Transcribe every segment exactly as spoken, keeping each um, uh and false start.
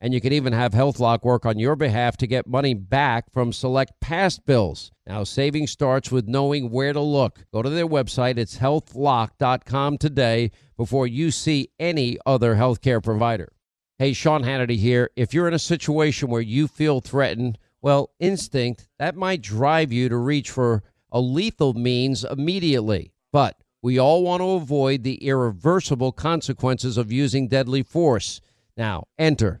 And you can even have HealthLock work on your behalf to get money back from select past bills. Now, saving starts with knowing where to look. Go to their website. It's health lock dot com today before you see any other healthcare provider. Hey, Sean Hannity here. If you're in a situation where you feel threatened, well, instinct, that might drive you to reach for a lethal means immediately. But we all want to avoid the irreversible consequences of using deadly force. Now, enter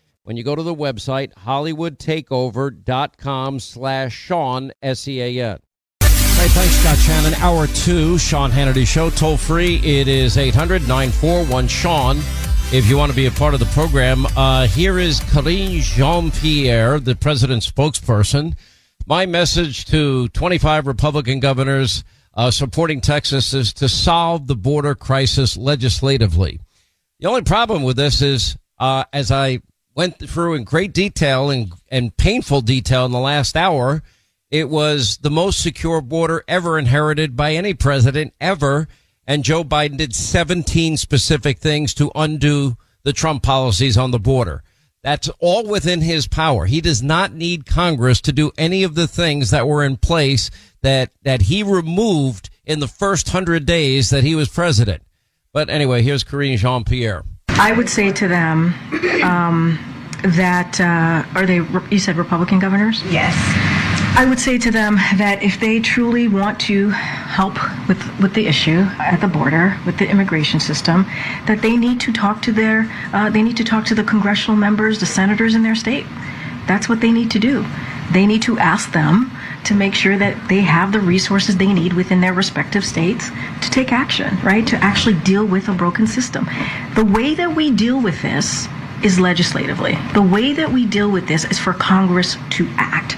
when you go to the website, hollywood takeover dot com slash Sean, S E A N. Hey, thanks, Scott Shannon. Hour two, Sean Hannity Show. Toll free, it is eight hundred nine four one Sean. If you want to be a part of the program, uh, here is Karine Jean-Pierre, the president's spokesperson. My message to twenty-five Republican governors uh, supporting Texas is to solve the border crisis legislatively. The only problem with this is, uh, as I went through in great detail and, and painful detail in the last hour, it was the most secure border ever inherited by any president ever. And Joe Biden did seventeen specific things to undo the Trump policies on the border. That's all within his power. He does not need Congress to do any of the things that were in place that that he removed in the first hundred days that he was president. But anyway, here's Karine Jean-Pierre. I would say to them um, that, uh, are they, you said Republican governors? Yes. I would say to them that if they truly want to help with, with the issue at the border, with the immigration system, that they need to talk to their, uh, they need to talk to the congressional members, the senators in their state. That's what they need to do. They need to ask them to make sure that they have the resources they need within their respective states to take action, right? To actually deal with a broken system. The way that we deal with this is legislatively. The way that we deal with this is for Congress to act.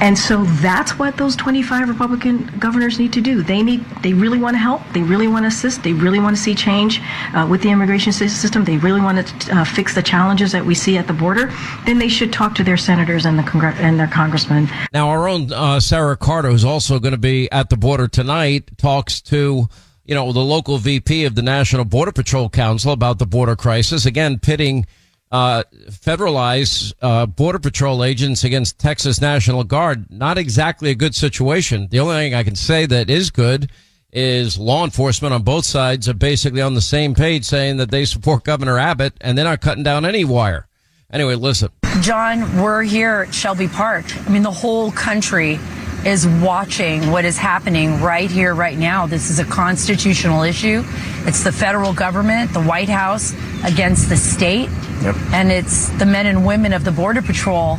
And so that's what those twenty-five Republican governors need to do. They need, they really want to help. They really want to assist. They really want to see change uh, with the immigration system. They really want to uh, fix the challenges that we see at the border. Then they should talk to their senators and the congr- and their congressmen. Now, our own uh, Sarah Carter, who's also going to be at the border tonight, talks to, you know, the local V P of the National Border Patrol Council about the border crisis. Again, pitting Uh, federalized uh, Border Patrol agents against Texas National Guard. Not exactly a good situation. The only thing I can say that is good is law enforcement on both sides are basically on the same page saying that they support Governor Abbott and they're not cutting down any wire. Anyway, listen. John, we're here at Shelby Park. I mean, the whole country is watching what is happening right here, right now. This is a constitutional issue. It's the federal government, the White House against the state. Yep. And it's the men and women of the Border Patrol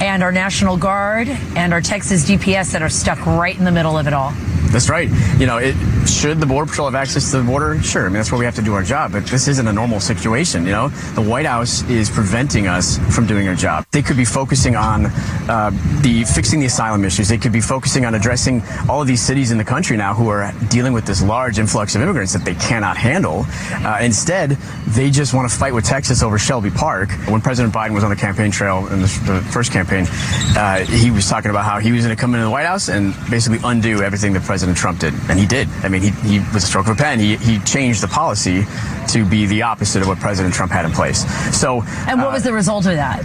and our National Guard and our Texas D P S that are stuck right in the middle of it all. That's right. You know, it, should the Border Patrol have access to the border? Sure. I mean, that's where we have to do our job. But this isn't a normal situation. You know, the White House is preventing us from doing our job. They could be focusing on uh, the fixing the asylum issues. They could be focusing on addressing all of these cities in the country now who are dealing with this large influx of immigrants that they cannot handle. Uh, instead, they just want to fight with Texas over Shelby Park. When President Biden was on the campaign trail in the, the first campaign, uh, he was talking about how he was going to come into the White House and basically undo everything the president President Trump did, and he did. I mean, he, he with a stroke of a pen, he, he changed the policy to be the opposite of what President Trump had in place. So, and what uh, was the result of that?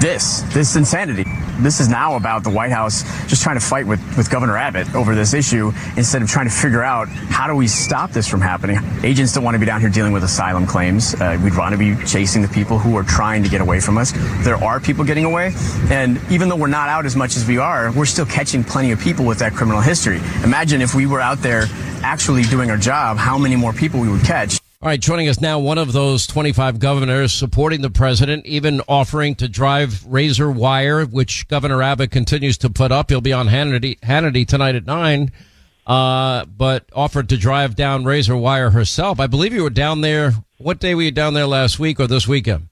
This, this insanity. This is now about the White House just trying to fight with, with Governor Abbott over this issue instead of trying to figure out how do we stop this from happening. Agents don't want to be down here dealing with asylum claims. Uh, we'd want to be chasing the people who are trying to get away from us. There are people getting away. And even though we're not out as much as we are, we're still catching plenty of people with that criminal history. Imagine if we were out there actually doing our job, how many more people we would catch. All right, joining us now, one of those twenty-five governors supporting the president, even offering to drive razor wire, which Governor Abbott continues to put up. He'll be on Hannity, Hannity tonight at nine, uh, but offered to drive down razor wire herself. I believe you were down there. What day were you down there last week or this weekend?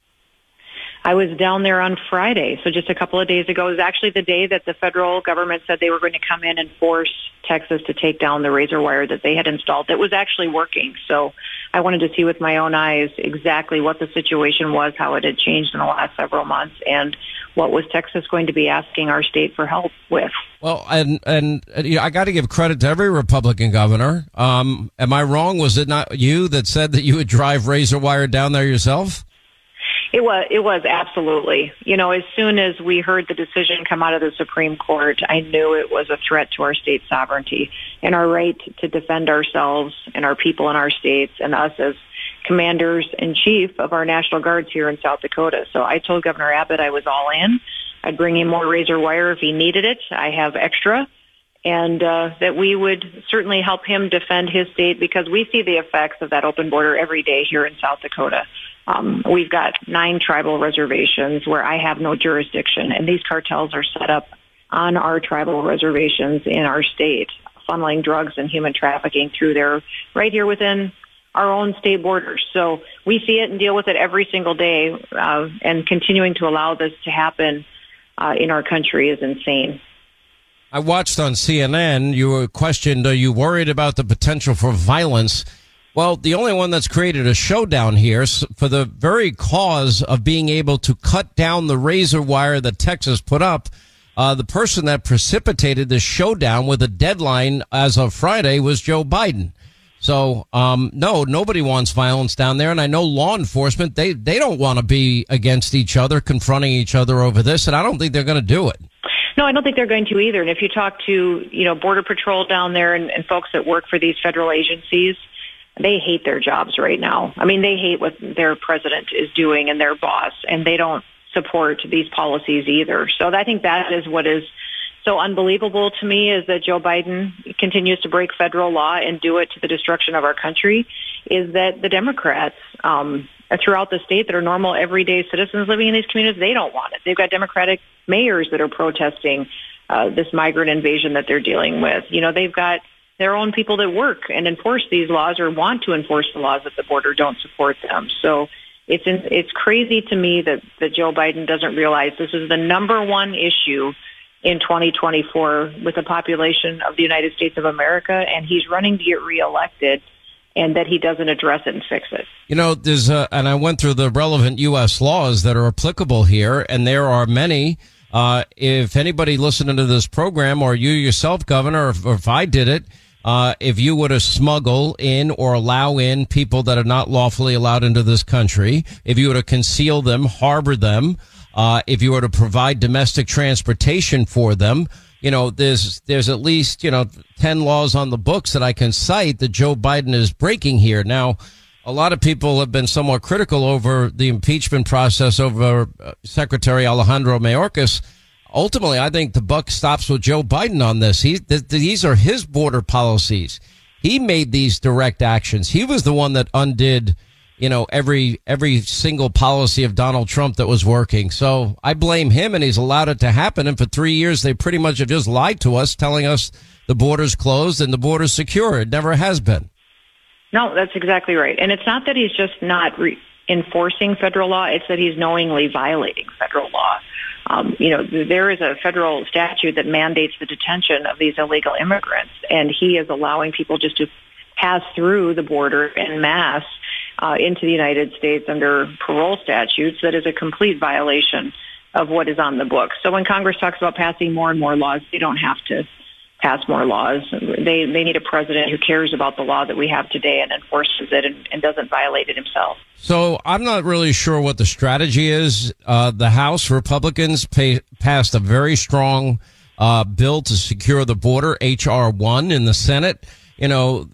I was down there on Friday, so just a couple of days ago. It was actually the day that the federal government said they were going to come in and force Texas to take down the razor wire that they had installed. That was actually working. So I wanted to see with my own eyes exactly what the situation was, how it had changed in the last several months, and what was Texas going to be asking our state for help with. Well, and and you know, I got to give credit to every Republican governor. Um, am I wrong? Was it not you that said that you would drive razor wire down there yourself? It was, it was absolutely. You know, as soon as we heard the decision come out of the Supreme Court, I knew it was a threat to our state sovereignty and our right to defend ourselves and our people in our states and us as commanders in chief of our National Guards here in South Dakota. So I told Governor Abbott I was all in. I'd bring him more razor wire if he needed it. I have extra. And uh, that we would certainly help him defend his state because we see the effects of that open border every day here in South Dakota. Um, we've got nine tribal reservations where I have no jurisdiction, and these cartels are set up on our tribal reservations in our state, funneling drugs and human trafficking through there right here within our own state borders. So we see it and deal with it every single day, uh, and continuing to allow this to happen uh, in our country is insane. I watched on C N N, you were questioned, are you worried about the potential for violence? Well, the only one that's created a showdown here for the very cause of being able to cut down the razor wire that Texas put up, uh, the person that precipitated this showdown with a deadline as of Friday was Joe Biden. So, um, no, nobody wants violence down there. And I know law enforcement, they, they don't want to be against each other, confronting each other over this. And I don't think they're going to do it. No, I don't think they're going to either. And if you talk to, you know, Border Patrol down there and, and folks that work for these federal agencies, they hate their jobs right now. I mean, they hate what their president is doing and their boss, and they don't support these policies either. So I think that is what is so unbelievable to me is that Joe Biden continues to break federal law and do it to the destruction of our country, is that the Democrats um, throughout the state that are normal, everyday citizens living in these communities, they don't want it. They've got Democratic mayors that are protesting uh, this migrant invasion that they're dealing with. You know, they've got their own people that work and enforce these laws or want to enforce the laws at the border don't support them. So it's in, it's crazy to me that, that Joe Biden doesn't realize this is the number one issue in twenty twenty-four with the population of the United States of America, and he's running to get reelected, and that he doesn't address it and fix it. You know, there's a, and I went through the relevant U S laws that are applicable here, and there are many. Uh, if anybody listening to this program, or you yourself, Governor, or if, or if I did it, uh, if you were to smuggle in or allow in people that are not lawfully allowed into this country, if you were to conceal them, harbor them, uh, if you were to provide domestic transportation for them, you know, there's there's at least, you know, ten laws on the books that I can cite that Joe Biden is breaking here. Now, a lot of people have been somewhat critical over the impeachment process over Secretary Alejandro Mayorkas. Ultimately, I think the buck stops with Joe Biden on this. He, th- these are his border policies. He made these direct actions. He was the one that undid, you know, every every single policy of Donald Trump that was working. So I blame him, and he's allowed it to happen. And for three years, they pretty much have just lied to us, telling us the border's closed and the border's secure. It never has been. No, that's exactly right. And it's not that he's just not re- enforcing federal law. It's that he's knowingly violating federal law. Um, you know, there is a federal statute that mandates the detention of these illegal immigrants, and he is allowing people just to pass through the border en masse uh, into the United States under parole statutes. That is a complete violation of what is on the books. So when Congress talks about passing more and more laws, they don't have to pass more laws. They they need a president who cares about the law that we have today and enforces it and, and doesn't violate it himself. So I'm not really sure what the strategy is. Uh, the House Republicans pay, passed a very strong uh, bill to secure the border, H R one, in the Senate. You know,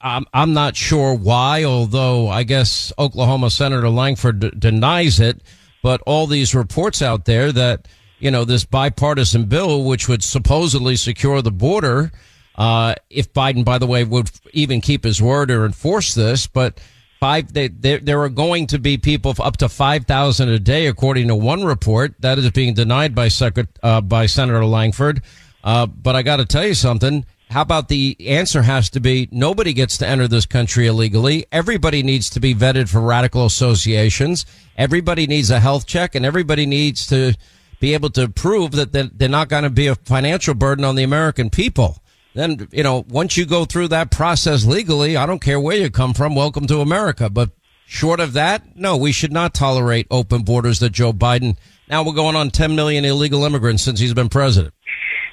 I'm, I'm not sure why, although I guess Oklahoma Senator Langford d- denies it. But all these reports out there that, you know, this bipartisan bill, which would supposedly secure the border, uh, if Biden, by the way, would even keep his word or enforce this. But five, they, they, there are going to be people up to five thousand a day, according to one report. That is being denied by, Secret, uh, by Senator Langford. Uh, but I got to tell you something. How about the answer has to be nobody gets to enter this country illegally. Everybody needs to be vetted for radical associations. Everybody needs a health check, and everybody needs to be able to prove that they're not going to be a financial burden on the American people. Then, you know, once you go through that process legally, I don't care where you come from, welcome to America. But short of that, no, we should not tolerate open borders that Joe Biden. Now we're going on ten million illegal immigrants since he's been president.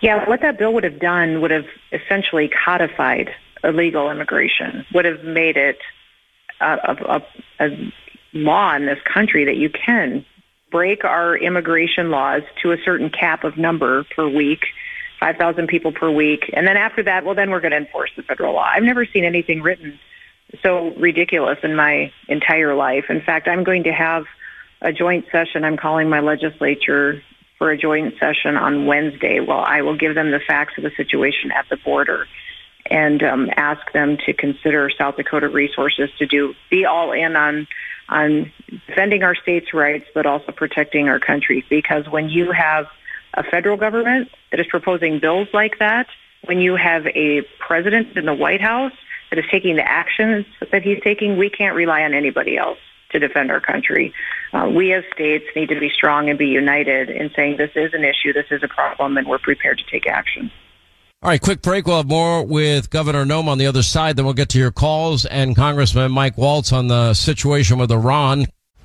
Yeah, what that bill would have done would have essentially codified illegal immigration, would have made it a, a, a law in this country that you can break our immigration laws to a certain cap of number per week, five thousand people per week. And then after that, well, then we're going to enforce the federal law. I've never seen anything written so ridiculous in my entire life. In fact, I'm going to have a joint session. I'm calling my legislature for a joint session on Wednesday. Well, I will give them the facts of the situation at the border and um, ask them to consider South Dakota resources to do be all in on on defending our states' rights, but also protecting our country. Because when you have a federal government that is proposing bills like that, when you have a president in the White House that is taking the actions that he's taking, we can't rely on anybody else to defend our country. Uh, we as states need to be strong and be united in saying this is an issue, this is a problem, and we're prepared to take action. All right, quick break. We'll have more with Governor Noem on the other side. Then we'll get to your calls and Congressman Mike Waltz on the situation with Iran.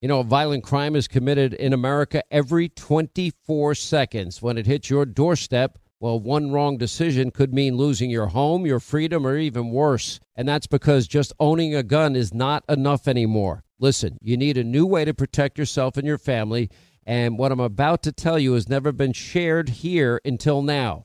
You know, violent crime is committed in America every twenty-four seconds. When it hits your doorstep, well, one wrong decision could mean losing your home, your freedom, or even worse. And that's because just owning a gun is not enough anymore. Listen, you need a new way to protect yourself and your family. And what I'm about to tell you has never been shared here until now.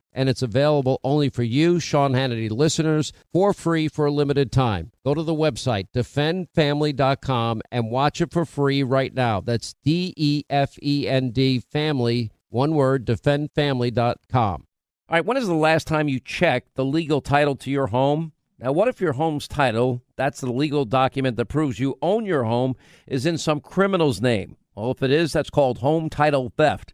and it's available only for you, Sean Hannity listeners, for free for a limited time. Go to the website, defend family dot com, and watch it for free right now. That's D E F E N D, family, one word, defend family dot com. All right, when is the last time you checked the legal title to your home? Now, what if your home's title, that's the legal document that proves you own your home, is in some criminal's name? Well, if it is, that's called home title theft.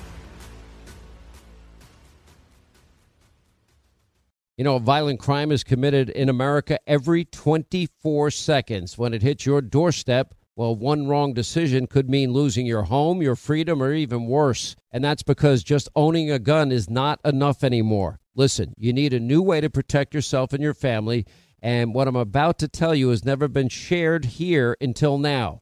You know, a violent crime is committed in America every twenty-four seconds. When it hits your doorstep, well, one wrong decision could mean losing your home, your freedom, or even worse. And that's because just owning a gun is not enough anymore. Listen, you need a new way to protect yourself and your family. And what I'm about to tell you has never been shared here until now.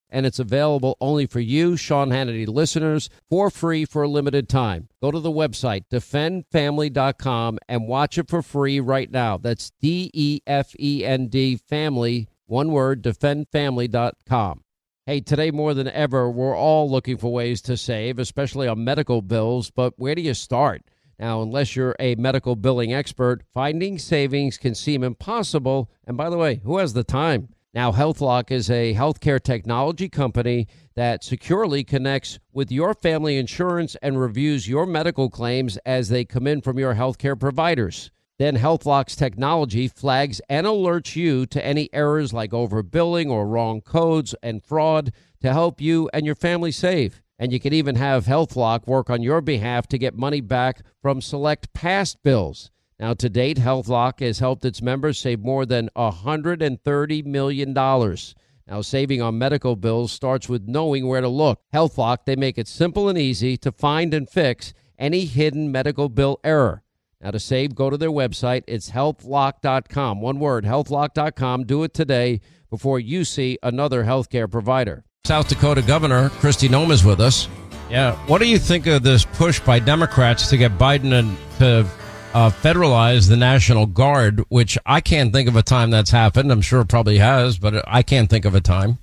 and it's available only for you, Sean Hannity listeners, for free for a limited time. Go to the website, defend family dot com, and watch it for free right now. That's D E F E N D, family, one word, defend family dot com. Hey, today more than ever, we're all looking for ways to save, especially on medical bills, but where do you start? Now, unless you're a medical billing expert, finding savings can seem impossible. And by the way, who has the time? Now, HealthLock is a healthcare technology company that securely connects with your family insurance and reviews your medical claims as they come in from your healthcare providers. Then HealthLock's technology flags and alerts you to any errors like overbilling or wrong codes and fraud to help you and your family save. And you can even have HealthLock work on your behalf to get money back from select past bills. Now, to date, HealthLock has helped its members save more than one hundred thirty million dollars. Now, saving on medical bills starts with knowing where to look. HealthLock, they make it simple and easy to find and fix any hidden medical bill error. Now, to save, go to their website. It's health lock dot com. One word, health lock dot com. Do it today before you see another healthcare provider. South Dakota Governor Kristi Noem is with us. Yeah. What do you think of this push by Democrats to get Biden and to Uh, federalize the National Guard, which I can't think of a time that's happened. I'm sure it probably has, but I can't think of a time.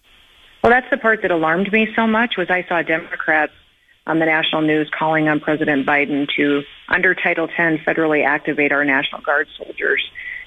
Well, that's the part that alarmed me so much was I saw Democrats on the national news calling on President Biden to, under Title ten, federally activate our National Guard soldiers.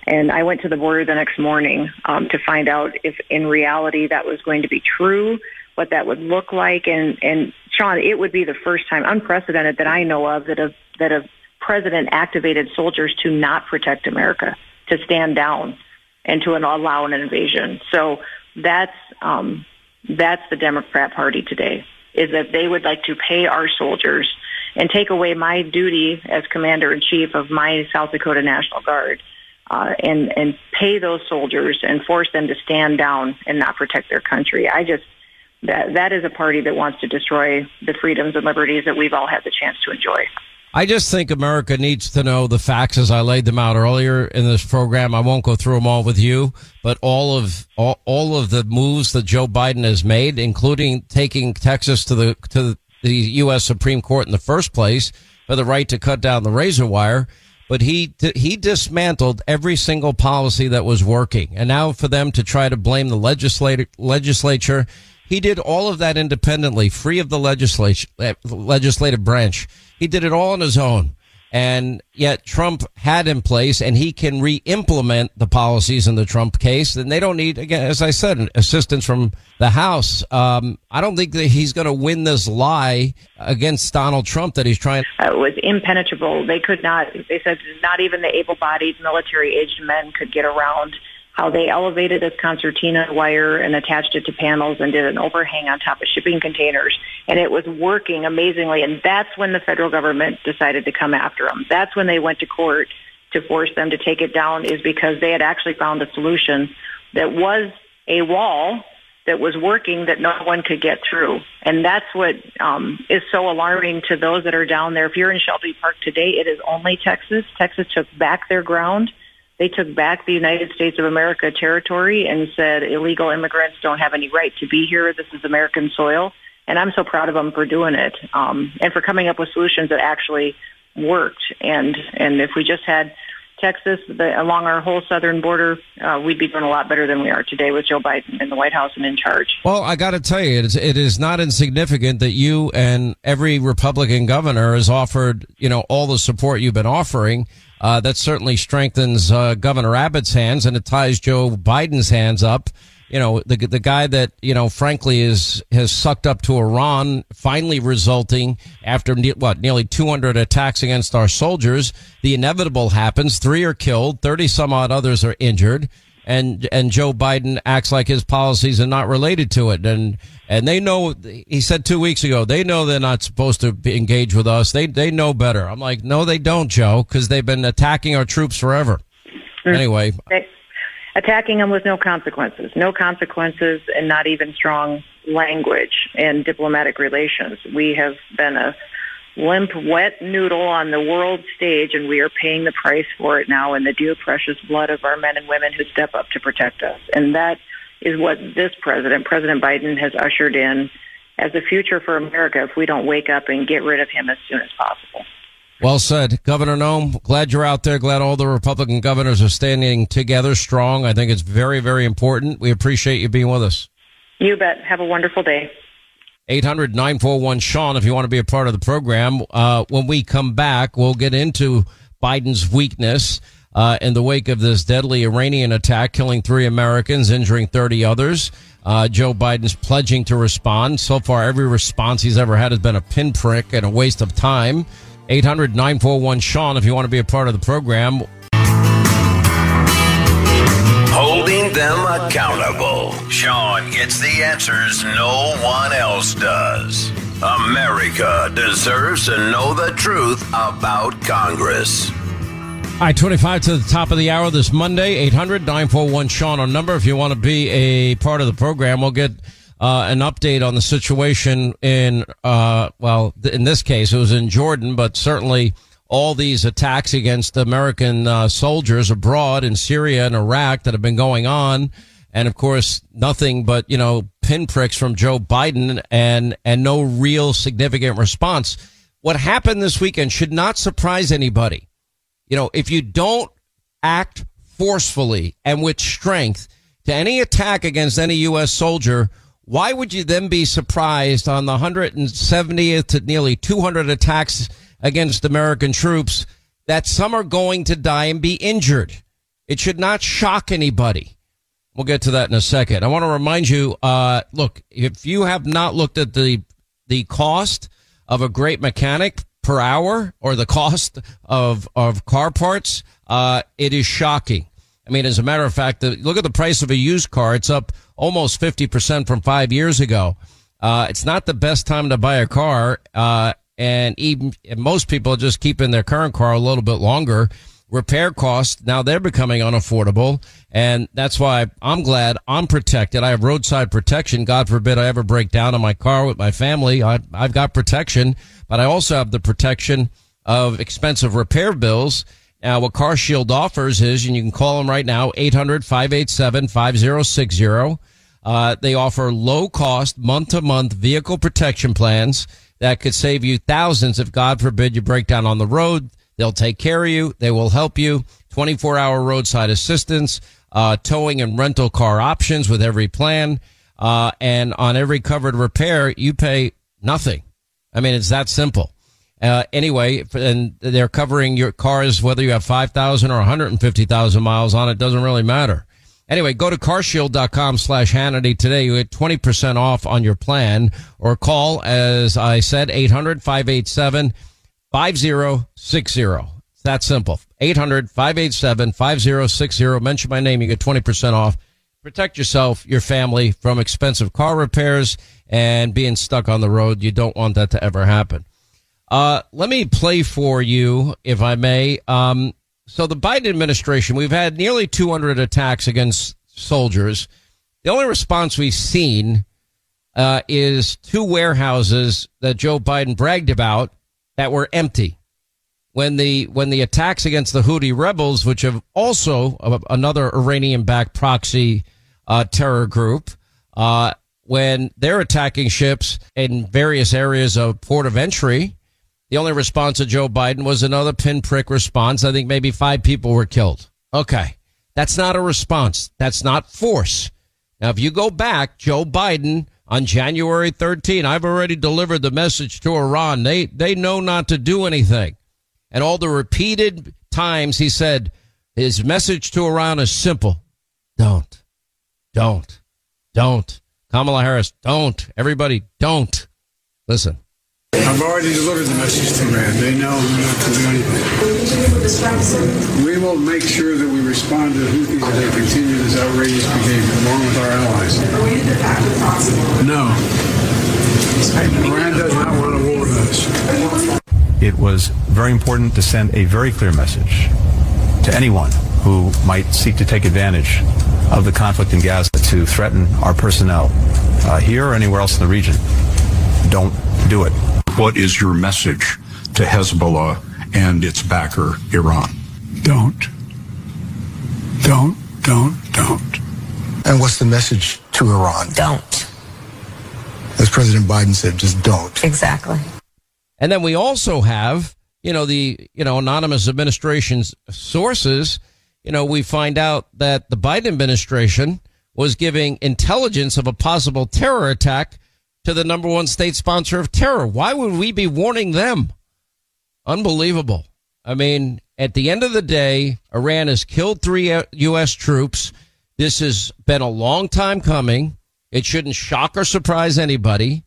And I went to the border the next morning um, to find out if, in reality, that was going to be true, what that would look like. And, and Sean, it would be the first time, unprecedented, that I know of that a, that a president activated soldiers to not protect America, to stand down and to allow an invasion. So that's um, that's the Democrat Party today, is that they would like to pay our soldiers and take away my duty as commander-in-chief of my South Dakota National Guard uh, and, and pay those soldiers and force them to stand down and not protect their country. I just, that that is a party that wants to destroy the freedoms and liberties that we've all had the chance to enjoy. I just think America needs to know the facts as I laid them out earlier in this program. I won't go through them all with you, but all of all, all of the moves that Joe Biden has made, including taking Texas to the to the U S Supreme Court in the first place for the right to cut down the razor wire. But he he dismantled every single policy that was working. And now for them to try to blame the legislator, legislature, he did all of that independently, free of the legislature, legislative branch. He did it all on his own. And yet Trump had in place, and he can re-implement the policies in the Trump case. And they don't need, again, as I said, assistance from the House. Um, I don't think that he's going to win this lie against Donald Trump that he's trying. It was impenetrable. They could not, they said not even the able-bodied, military-aged men could get around how they elevated this concertina wire and attached it to panels and did an overhang on top of shipping containers. And it was working amazingly. And that's when the federal government decided to come after them. That's when they went to court to force them to take it down, is because they had actually found a solution that was a wall that was working that no one could get through. And that's what um, is so alarming to those that are down there. If you're in Shelby Park today, it is only Texas. Texas took back their ground. They took back the United States of America territory and said illegal immigrants don't have any right to be here. This is American soil. And I'm so proud of them for doing it, um, and for coming up with solutions that actually worked. And and if we just had Texas the, along our whole southern border, uh, we'd be doing a lot better than we are today with Joe Biden in the White House and in charge. Well, I got to tell you, it is, it is not insignificant that you and every Republican governor has offered, you know, all the support you've been offering. Uh, that certainly strengthens uh, Governor Abbott's hands, and it ties Joe Biden's hands up. You know, the the guy that, you know, frankly is has sucked up to Iran, finally resulting after ne- what nearly two hundred attacks against our soldiers. The inevitable happens. Three are killed. thirty some odd others are injured. And and Joe Biden acts like his policies are not related to it. And and they know, he said two weeks ago, they know they're not supposed to be engaged with us. They they know better. I'm like, no, they don't, Joe, because they've been attacking our troops forever. Mm. Anyway. They, attacking them with no consequences, no consequences and not even strong language and diplomatic relations. We have been a limp, wet noodle on the world stage, and we are paying the price for it now in the dear, precious blood of our men and women who step up to protect us. And that is what this president, President Biden, has ushered in as the future for America if we don't wake up and get rid of him as soon as possible. Well said. Governor Noem, glad you're out there. Glad all the Republican governors are standing together strong. I think it's very, very important. We appreciate you being with us. You bet. Have a wonderful day. eight hundred nine four one Sean if you want to be a part of the program. Uh, when we come back, we'll get into Biden's weakness uh, in the wake of this deadly Iranian attack, killing three Americans, injuring thirty others. Uh, Joe Biden's pledging to respond. So far, every response he's ever had has been a pinprick and a waste of time. eight hundred nine four one Sean if you want to be a part of the program. Holding them accountable. Sean gets the answers no one else does. America deserves to know the truth about Congress. All right, twenty-five to the top of the hour this Monday. eight hundred nine four one Sean, our number. If you want to be a part of the program, we'll get uh, an update on the situation in, uh, well, in this case, it was in Jordan, but certainly all these attacks against American uh, soldiers abroad in Syria and Iraq that have been going on. And, of course, nothing but, you know, pinpricks from Joe Biden and and no real significant response. What happened this weekend should not surprise anybody. You know, if you don't act forcefully and with strength to any attack against any U S soldier, why would you then be surprised on the one hundred seventieth to nearly two hundred attacks against American troops that some are going to die and be injured? It should not shock anybody. We'll get to that in a second. I want to remind you, uh, look, if you have not looked at the the cost of a great mechanic per hour or the cost of, of car parts, uh, it is shocking. I mean, as a matter of fact, the, look at the price of a used car. It's up almost fifty percent from five years ago. Uh, it's not the best time to buy a car. Uh, And even and most people are just keeping their current car a little bit longer. Repair costs, now they're becoming unaffordable. And that's why I'm glad I'm protected. I have roadside protection. God forbid I ever break down in my car with my family. I, I've got protection, but I also have the protection of expensive repair bills. Now, what CarShield offers is, and you can call them right now, eight hundred five eight seven five oh six oh. Uh, they offer low-cost, month-to-month vehicle protection plans that could save you thousands if, God forbid, you break down on the road. They'll take care of you. They will help you. twenty-four hour roadside assistance, uh, towing and rental car options with every plan. Uh, and on every covered repair, you pay nothing. I mean, it's that simple. Uh, anyway, and they're covering your cars, whether you have five thousand or one hundred fifty thousand miles on it, doesn't really matter. Anyway, go to carshield.com slash Hannity today. You get twenty percent off on your plan, or call, as I said, eight hundred, five eight seven, five oh six oh. It's that simple. eight hundred, five eight seven, five oh six oh. Mention my name. You get twenty percent off. Protect yourself, your family, from expensive car repairs and being stuck on the road. You don't want that to ever happen. Uh, let me play for you, if I may. Um, so the Biden administration, we've had nearly two hundred attacks against soldiers. The only response we've seen uh, is two warehouses that Joe Biden bragged about that were empty. When the when the attacks against the Houthi rebels, which have also uh, another Iranian-backed proxy uh, terror group, uh, when they're attacking ships in various areas of port of entry, the only response of Joe Biden was another pinprick response. I think maybe five people were killed. Okay, that's not a response. That's not force. Now, if you go back, Joe Biden on January thirteenth, I've already delivered the message to Iran. They they know not to do anything. And all the repeated times he said his message to Iran is simple. Don't, don't, don't. Kamala Harris, don't. Everybody, don't. Listen. I've already delivered the message to Iran. They know not to do anything. We will make sure that we respond to the Houthis as they continue this outrageous behavior, along with our allies. Are we in the back of possible? No. Iran does not want a war with us. It was very important to send a very clear message to anyone who might seek to take advantage of the conflict in Gaza to threaten our personnel uh, here or anywhere else in the region. Don't do it. What is your message to Hezbollah and its backer, Iran? Don't. Don't, don't, don't. And what's the message to Iran? Don't. As President Biden said, just don't. Exactly. And then we also have, you know, the, you know, anonymous administration's sources. You know, we find out that the Biden administration was giving intelligence of a possible terror attack to the number one state sponsor of terror. Why would we be warning them? Unbelievable. I mean, at the end of the day, Iran has killed three U S troops. This has been a long time coming. It shouldn't shock or surprise anybody.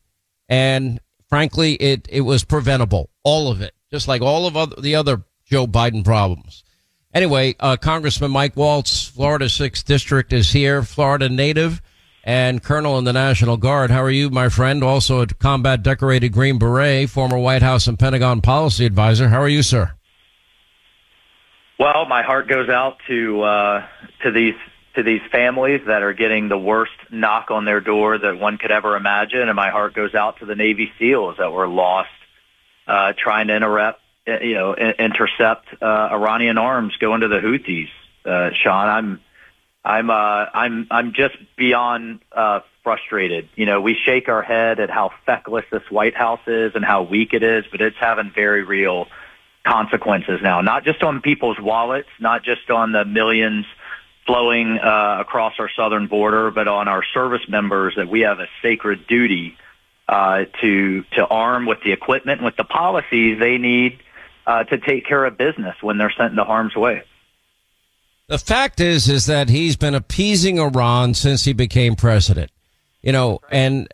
And frankly, it, it was preventable, all of it, just like all of other, the other Joe Biden problems. Anyway, uh, Congressman Mike Waltz, Florida sixth District, is here, Florida native and colonel in the National Guard. How are you, my friend? Also a combat-decorated Green Beret, former White House and Pentagon policy advisor. How are you, sir? Well, my heart goes out to uh, to these to these families that are getting the worst knock on their door that one could ever imagine. And my heart goes out to the Navy SEALs that were lost uh, trying to interrupt, you know, intercept uh, Iranian arms going to the Houthis. Uh, Sean, I'm, I'm, uh, I'm, I'm just beyond uh, frustrated. You know, we shake our head at how feckless this White House is and how weak it is, but it's having very real consequences now, not just on people's wallets, not just on the millions flowing uh, across our southern border, but on our service members that we have a sacred duty uh, to to arm with the equipment and with the policies they need uh, to take care of business when they're sent into harm's way. The fact is, is that he's been appeasing Iran since he became president, you know, and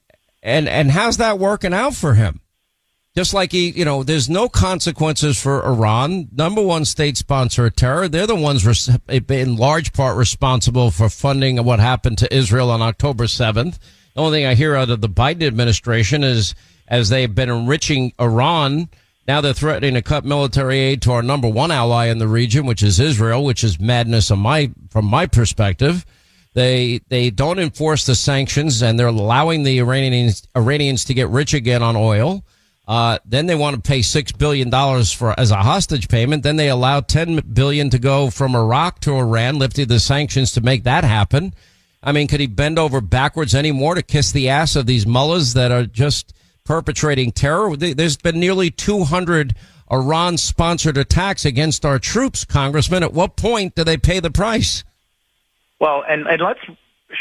and and how's that working out for him? Just like he, you know, there's no consequences for Iran, number one state sponsor of terror. They're the ones in large part responsible for funding what happened to Israel on October seventh. The only thing I hear out of the Biden administration is, as they've been enriching Iran, now they're threatening to cut military aid to our number one ally in the region, which is Israel, which is madness on my, from my perspective. They they don't enforce the sanctions, and they're allowing the Iranians Iranians to get rich again on oil. Uh, then they want to pay six billion dollars for as a hostage payment. Then they allow ten billion dollars to go from Iraq to Iran, lifting the sanctions to make that happen. I mean, could he bend over backwards anymore to kiss the ass of these mullahs that are just perpetrating terror? There's been nearly two hundred Iran-sponsored attacks against our troops, Congressman. At what point do they pay the price? Well, and, and let's,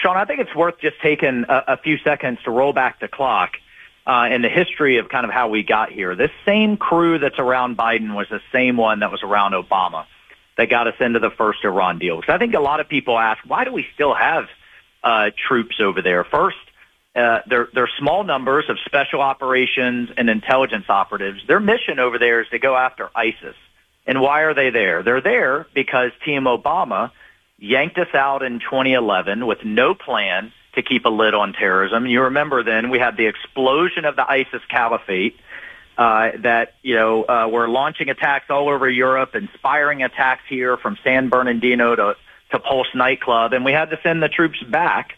Sean, I think it's worth just taking a, a few seconds to roll back the clock uh, in the history of kind of how we got here. This same crew that's around Biden was the same one that was around Obama that got us into the first Iran deal. Because I think a lot of people ask, why do we still have uh, troops over there? First, uh, they're, they're small numbers of special operations and intelligence operatives. Their mission over there is to go after ISIS. And why are they there? They're there because Team Obama yanked us out in twenty eleven with no plan to keep a lid on terrorism. You remember then we had the explosion of the ISIS caliphate uh, that, you know, uh, were launching attacks all over Europe, inspiring attacks here from San Bernardino to, to Pulse nightclub. And we had to send the troops back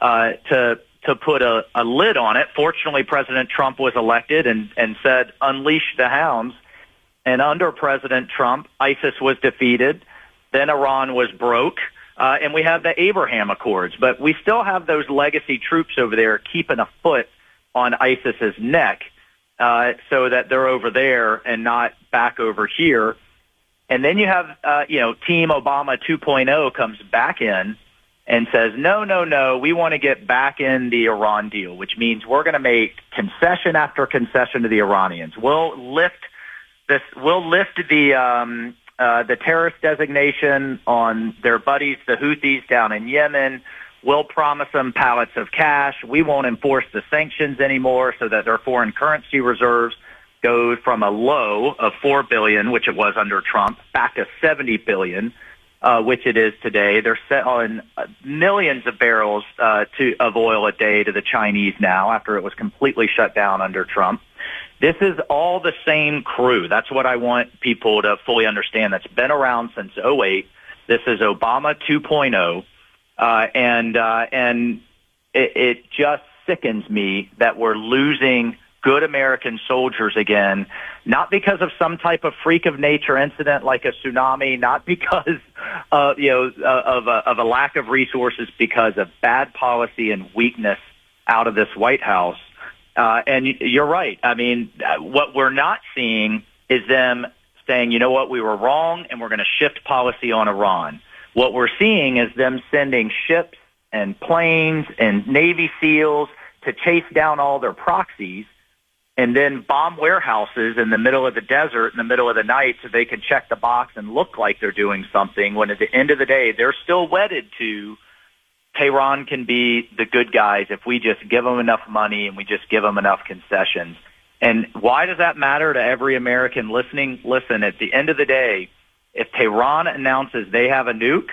uh, to to put a, a lid on it. Fortunately, President Trump was elected and, and said, unleash the hounds. And under President Trump, ISIS was defeated. Then Iran was broke, uh, and we have the Abraham Accords. But we still have those legacy troops over there keeping a foot on ISIS's neck uh, so that they're over there and not back over here. And then you have, uh, you know, Team Obama two point oh comes back in and says, no, no, no, we want to get back in the Iran deal, which means we're going to make concession after concession to the Iranians. We'll lift this. We'll lift the um, – Uh, the terrorist designation on their buddies, the Houthis down in Yemen. We'll promise them pallets of cash. We won't enforce the sanctions anymore so that their foreign currency reserves go from a low of four billion dollars, which it was under Trump, back to seventy billion dollars, uh, which it is today. They're selling millions of barrels uh, to, of oil a day to the Chinese now after it was completely shut down under Trump. This is all the same crew. That's what I want people to fully understand. That's been around since oh eight. This is Obama two point oh, uh, and uh, and it, it just sickens me that we're losing good American soldiers again, not because of some type of freak of nature incident like a tsunami, not because uh, you know of a, of a lack of resources, because of bad policy and weakness out of this White House. Uh, and you're right. I mean, what we're not seeing is them saying, you know what, we were wrong and we're going to shift policy on Iran. What we're seeing is them sending ships and planes and Navy SEALs to chase down all their proxies and then bomb warehouses in the middle of the desert in the middle of the night so they can check the box and look like they're doing something, when at the end of the day, they're still wedded to Tehran can be the good guys if we just give them enough money and we just give them enough concessions. And why does that matter to every American listening? Listen, at the end of the day, if Tehran announces they have a nuke,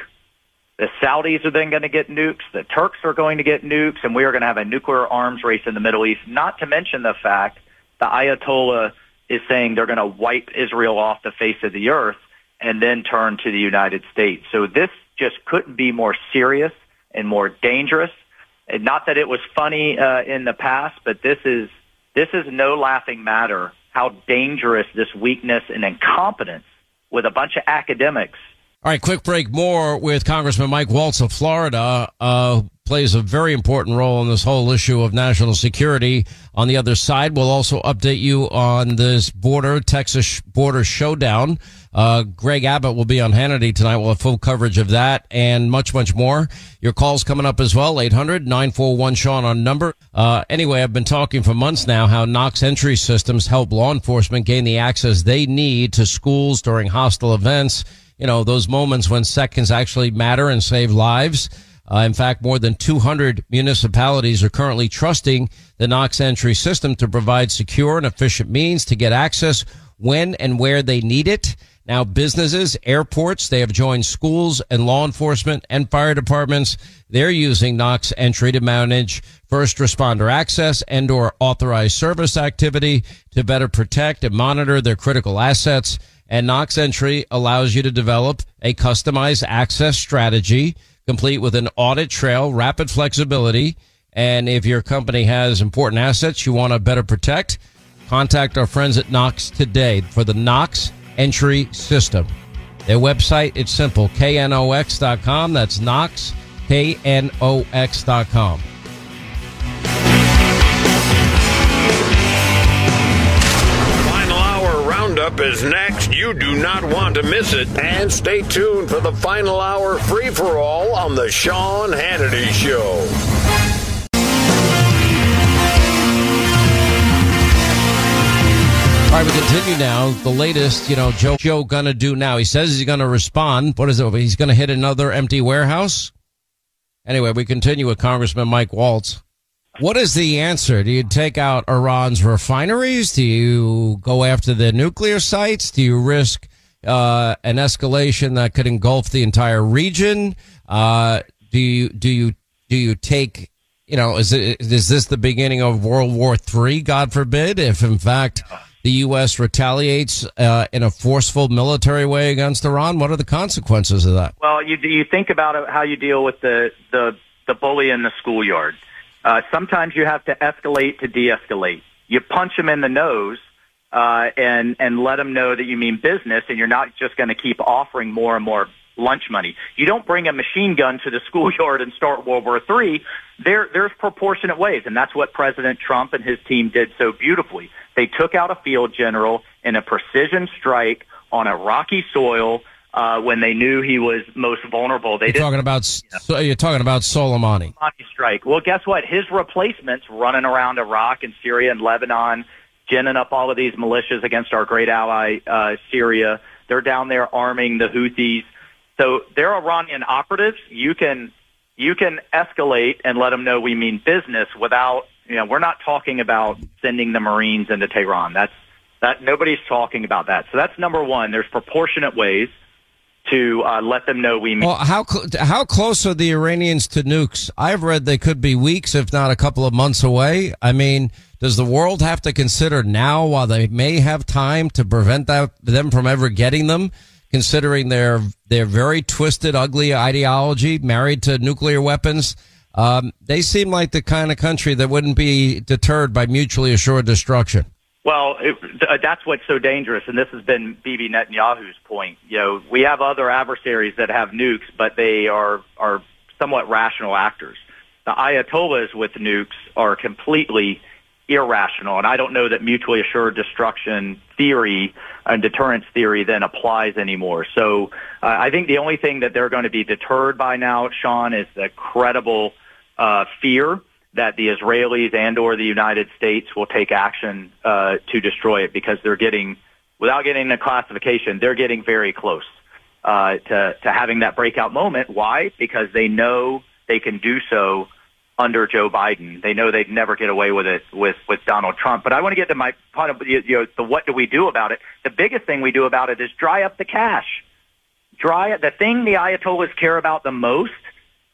the Saudis are then going to get nukes, the Turks are going to get nukes, and we are going to have a nuclear arms race in the Middle East, not to mention the fact the Ayatollah is saying they're going to wipe Israel off the face of the earth and then turn to the United States. So this just couldn't be more serious and more dangerous. And not that it was funny uh, in the past, but this is this is no laughing matter how dangerous this weakness and incompetence with a bunch of academics. All right, quick break. More with Congressman Mike Waltz of Florida, uh, plays a very important role in this whole issue of national security. On the other side, we'll also update you on this border, Texas border showdown. Uh, Greg Abbott will be on Hannity tonight. We'll have full coverage of that and much, much more. Your call's coming up as well, eight hundred nine four one Sean on number. Uh, anyway, I've been talking for months now how Knox entry systems help law enforcement gain the access they need to schools during hostile events. You know, those moments when seconds actually matter and save lives. Uh, in fact, more than two hundred municipalities are currently trusting the Knox entry system to provide secure and efficient means to get access when and where they need it. Now, businesses, airports, they have joined schools and law enforcement and fire departments. They're using Knox entry to manage first responder access and or authorized service activity to better protect and monitor their critical assets. And Knox entry allows you to develop a customized access strategy complete with an audit trail, rapid flexibility, and if your company has important assets you want to better protect, contact our friends at Knox today for the Knox entry system. Their website, it's simple, K N O X dot com. That's Knox, K N O X dot com. Up is next. You do not want to miss it. And stay tuned for the final hour free-for-all on the Sean Hannity Show. All right, we continue now. The latest, you know, Joe Joe gonna do now. He says he's gonna respond. What is it? He's gonna hit another empty warehouse? Anyway, we continue with Congressman Mike Waltz. What is the answer? Do you take out Iran's refineries? Do you go after the nuclear sites? Do you risk uh an escalation that could engulf the entire region? Uh do you do you do you take you know, is it is this the beginning of World War Three, God forbid, if in fact the U S retaliates uh, in a forceful military way against Iran? What are the consequences of that? Well, you you think about how you deal with the the, the bully in the schoolyard. Uh, sometimes you have to escalate to de-escalate. You punch them in the nose uh, and and let them know that you mean business, and you're not just going to keep offering more and more lunch money. You don't bring a machine gun to the schoolyard and start World War Three. There there's proportionate ways, and that's what President Trump and his team did so beautifully. They took out a field general in a precision strike on a rocky soil uh, when they knew he was most vulnerable. They you're, didn't, talking about, you know, so you're talking about Soleimani. Soleimani strike. Well, guess what? His replacements running around Iraq and Syria and Lebanon, ginning up all of these militias against our great ally, uh, Syria. They're down there arming the Houthis. So they're Iranian operatives. You can, you can escalate and let them know we mean business without... You know, we're not talking about sending the Marines into Tehran. That's that nobody's talking about that. So that's number one. There's proportionate ways to uh, let them know we mean. Well, how cl- how close are the Iranians to nukes? I've read they could be weeks, if not a couple of months away. I mean, does the world have to consider now, while they may have time to prevent that, them from ever getting them, considering their their very twisted, ugly ideology married to nuclear weapons? Um, they seem like the kind of country that wouldn't be deterred by mutually assured destruction. Well, it, th- that's what's so dangerous, and this has been Bibi Netanyahu's point. You know, we have other adversaries that have nukes, but they are, are somewhat rational actors. The Ayatollahs with nukes are completely irrational, and I don't know that mutually assured destruction theory and deterrence theory then applies anymore. So uh, I think the only thing that they're going to be deterred by now, Sean, is the credible Uh, fear that the Israelis and or the United States will take action uh, to destroy it, because they're getting, without getting a classification, they're getting very close uh, to, to having that breakout moment. Why? Because they know they can do so under Joe Biden. They know they'd never get away with it with, with Donald Trump. But I want to get to my, you know, the what do we do about it? The biggest thing we do about it is dry up the cash. Dry up, the thing the Ayatollahs care about the most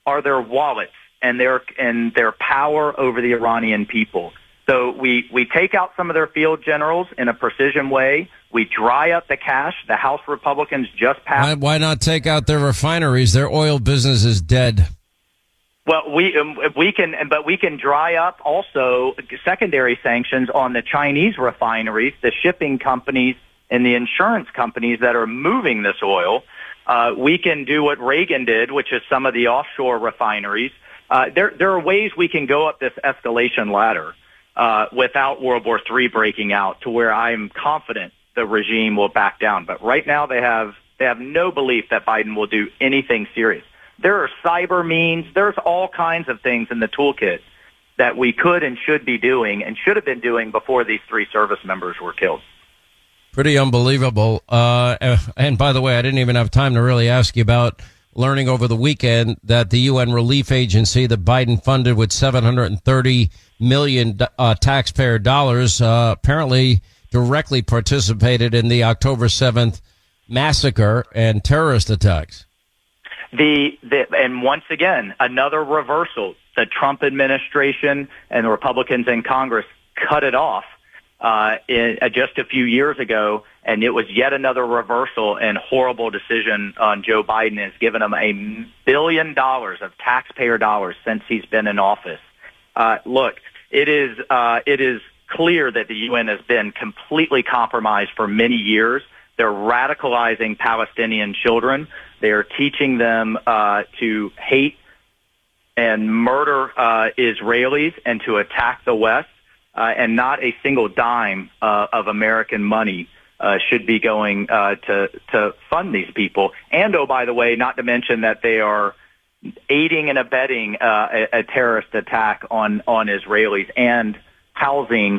are their wallets and their and their power over the Iranian people. So we, we take out some of their field generals in a precision way. We dry up the cash. The House Republicans just passed. Why, why not take out their refineries? Their oil business is dead. Well, we um, we can, but we can dry up also secondary sanctions on the Chinese refineries, the shipping companies, and the insurance companies that are moving this oil. Uh, we can do what Reagan did, which is some of the offshore refineries. Uh, there, there are ways we can go up this escalation ladder uh, without World War Three breaking out, to where I'm confident the regime will back down. But right now, they have they have no belief that Biden will do anything serious. There are cyber means. There's all kinds of things in the toolkit that we could and should be doing and should have been doing before these three service members were killed. Pretty unbelievable. Uh, and by the way, I didn't even have time to really ask you about learning over the weekend that the U N relief agency that Biden funded with seven hundred thirty million uh, taxpayer dollars uh, apparently directly participated in the October seventh massacre and terrorist attacks. The, the and once again, another reversal. The Trump administration and the Republicans in Congress cut it off uh, in, uh, just a few years ago. And it was yet another reversal and horrible decision on Joe Biden. Has given him a billion dollars of taxpayer dollars since he's been in office. Uh, look, it is uh, it is clear that the U N has been completely compromised for many years. They're radicalizing Palestinian children. They are teaching them uh, to hate and murder uh, Israelis and to attack the West. Uh, and not a single dime uh, of American money Uh, should be going uh, to to fund these people. And, oh, by the way, not to mention that they are aiding and abetting uh, a, a terrorist attack on, on Israelis and housing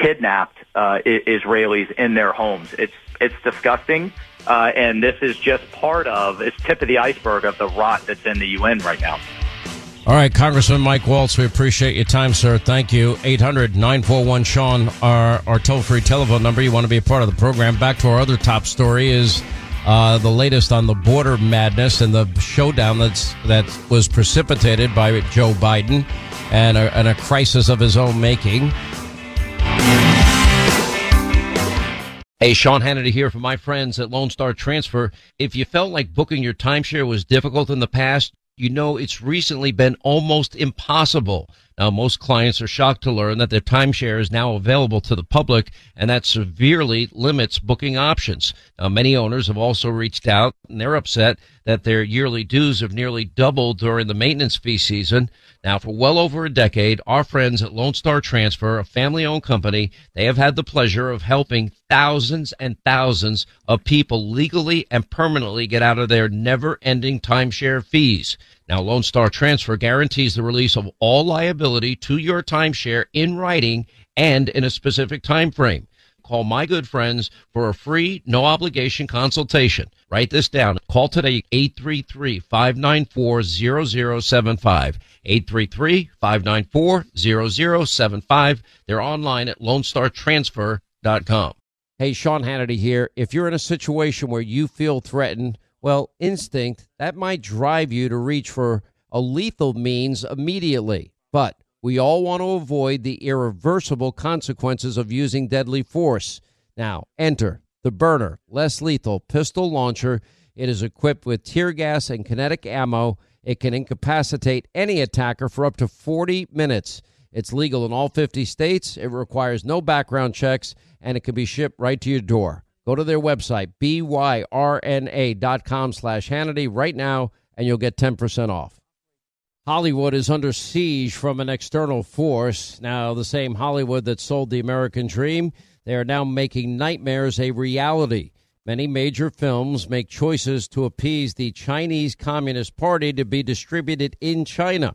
kidnapped uh, Israelis in their homes. It's it's disgusting, uh, and this is just part of, it's tip of the iceberg of the rot that's in the U N right now. All right, Congressman Mike Waltz, we appreciate your time, sir. Thank you. eight hundred nine four one SEAN, our, our toll-free telephone number. You want to be a part of the program. Back to our other top story is uh, the latest on the border madness and the showdown that's that was precipitated by Joe Biden and a, and a crisis of his own making. Hey, Sean Hannity here for my friends at Lone Star Transfer. If you felt like booking your timeshare was difficult in the past, you know, it's recently been almost impossible. Now, most clients are shocked to learn that their timeshare is now available to the public, and that severely limits booking options. Now, many owners have also reached out, and they're upset that their yearly dues have nearly doubled during the maintenance fee season. Now, for well over a decade, our friends at Lone Star Transfer, a family-owned company, they have had the pleasure of helping thousands and thousands of people legally and permanently get out of their never-ending timeshare fees. Now, Lone Star Transfer guarantees the release of all liability to your timeshare in writing and in a specific time frame. Call my good friends for a free, no-obligation consultation. Write this down. Call today, eight three three, five nine four, zero zero seven five, eight three three, five nine four, zero zero seven five. They're online at lone star transfer dot com. Hey, Sean Hannity here. If you're in a situation where you feel threatened, well, instinct, that might drive you to reach for a lethal means immediately. But we all want to avoid the irreversible consequences of using deadly force. Now, enter the Byrna less lethal pistol launcher. It is equipped with tear gas and kinetic ammo. It can incapacitate any attacker for up to forty minutes. It's legal in all fifty states. It requires no background checks, and it can be shipped right to your door. Go to their website, byrna.com slash Hannity right now, and you'll get ten percent off. Hollywood is under siege from an external force. Now, the same Hollywood that sold the American dream, they are now making nightmares a reality. Many major films make choices to appease the Chinese Communist Party to be distributed in China.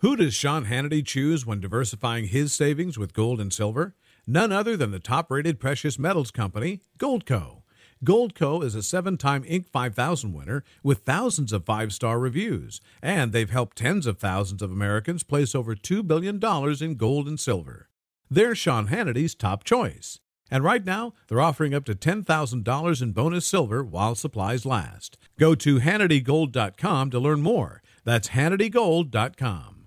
Who does Sean Hannity choose when diversifying his savings with gold and silver? None other than the top-rated precious metals company, Goldco. Goldco is a seven-time Inc five thousand winner with thousands of five-star reviews, and they've helped tens of thousands of Americans place over two billion dollars in gold and silver. They're Sean Hannity's top choice. And right now, they're offering up to ten thousand dollars in bonus silver while supplies last. Go to hannity gold dot com to learn more. That's hannity gold dot com.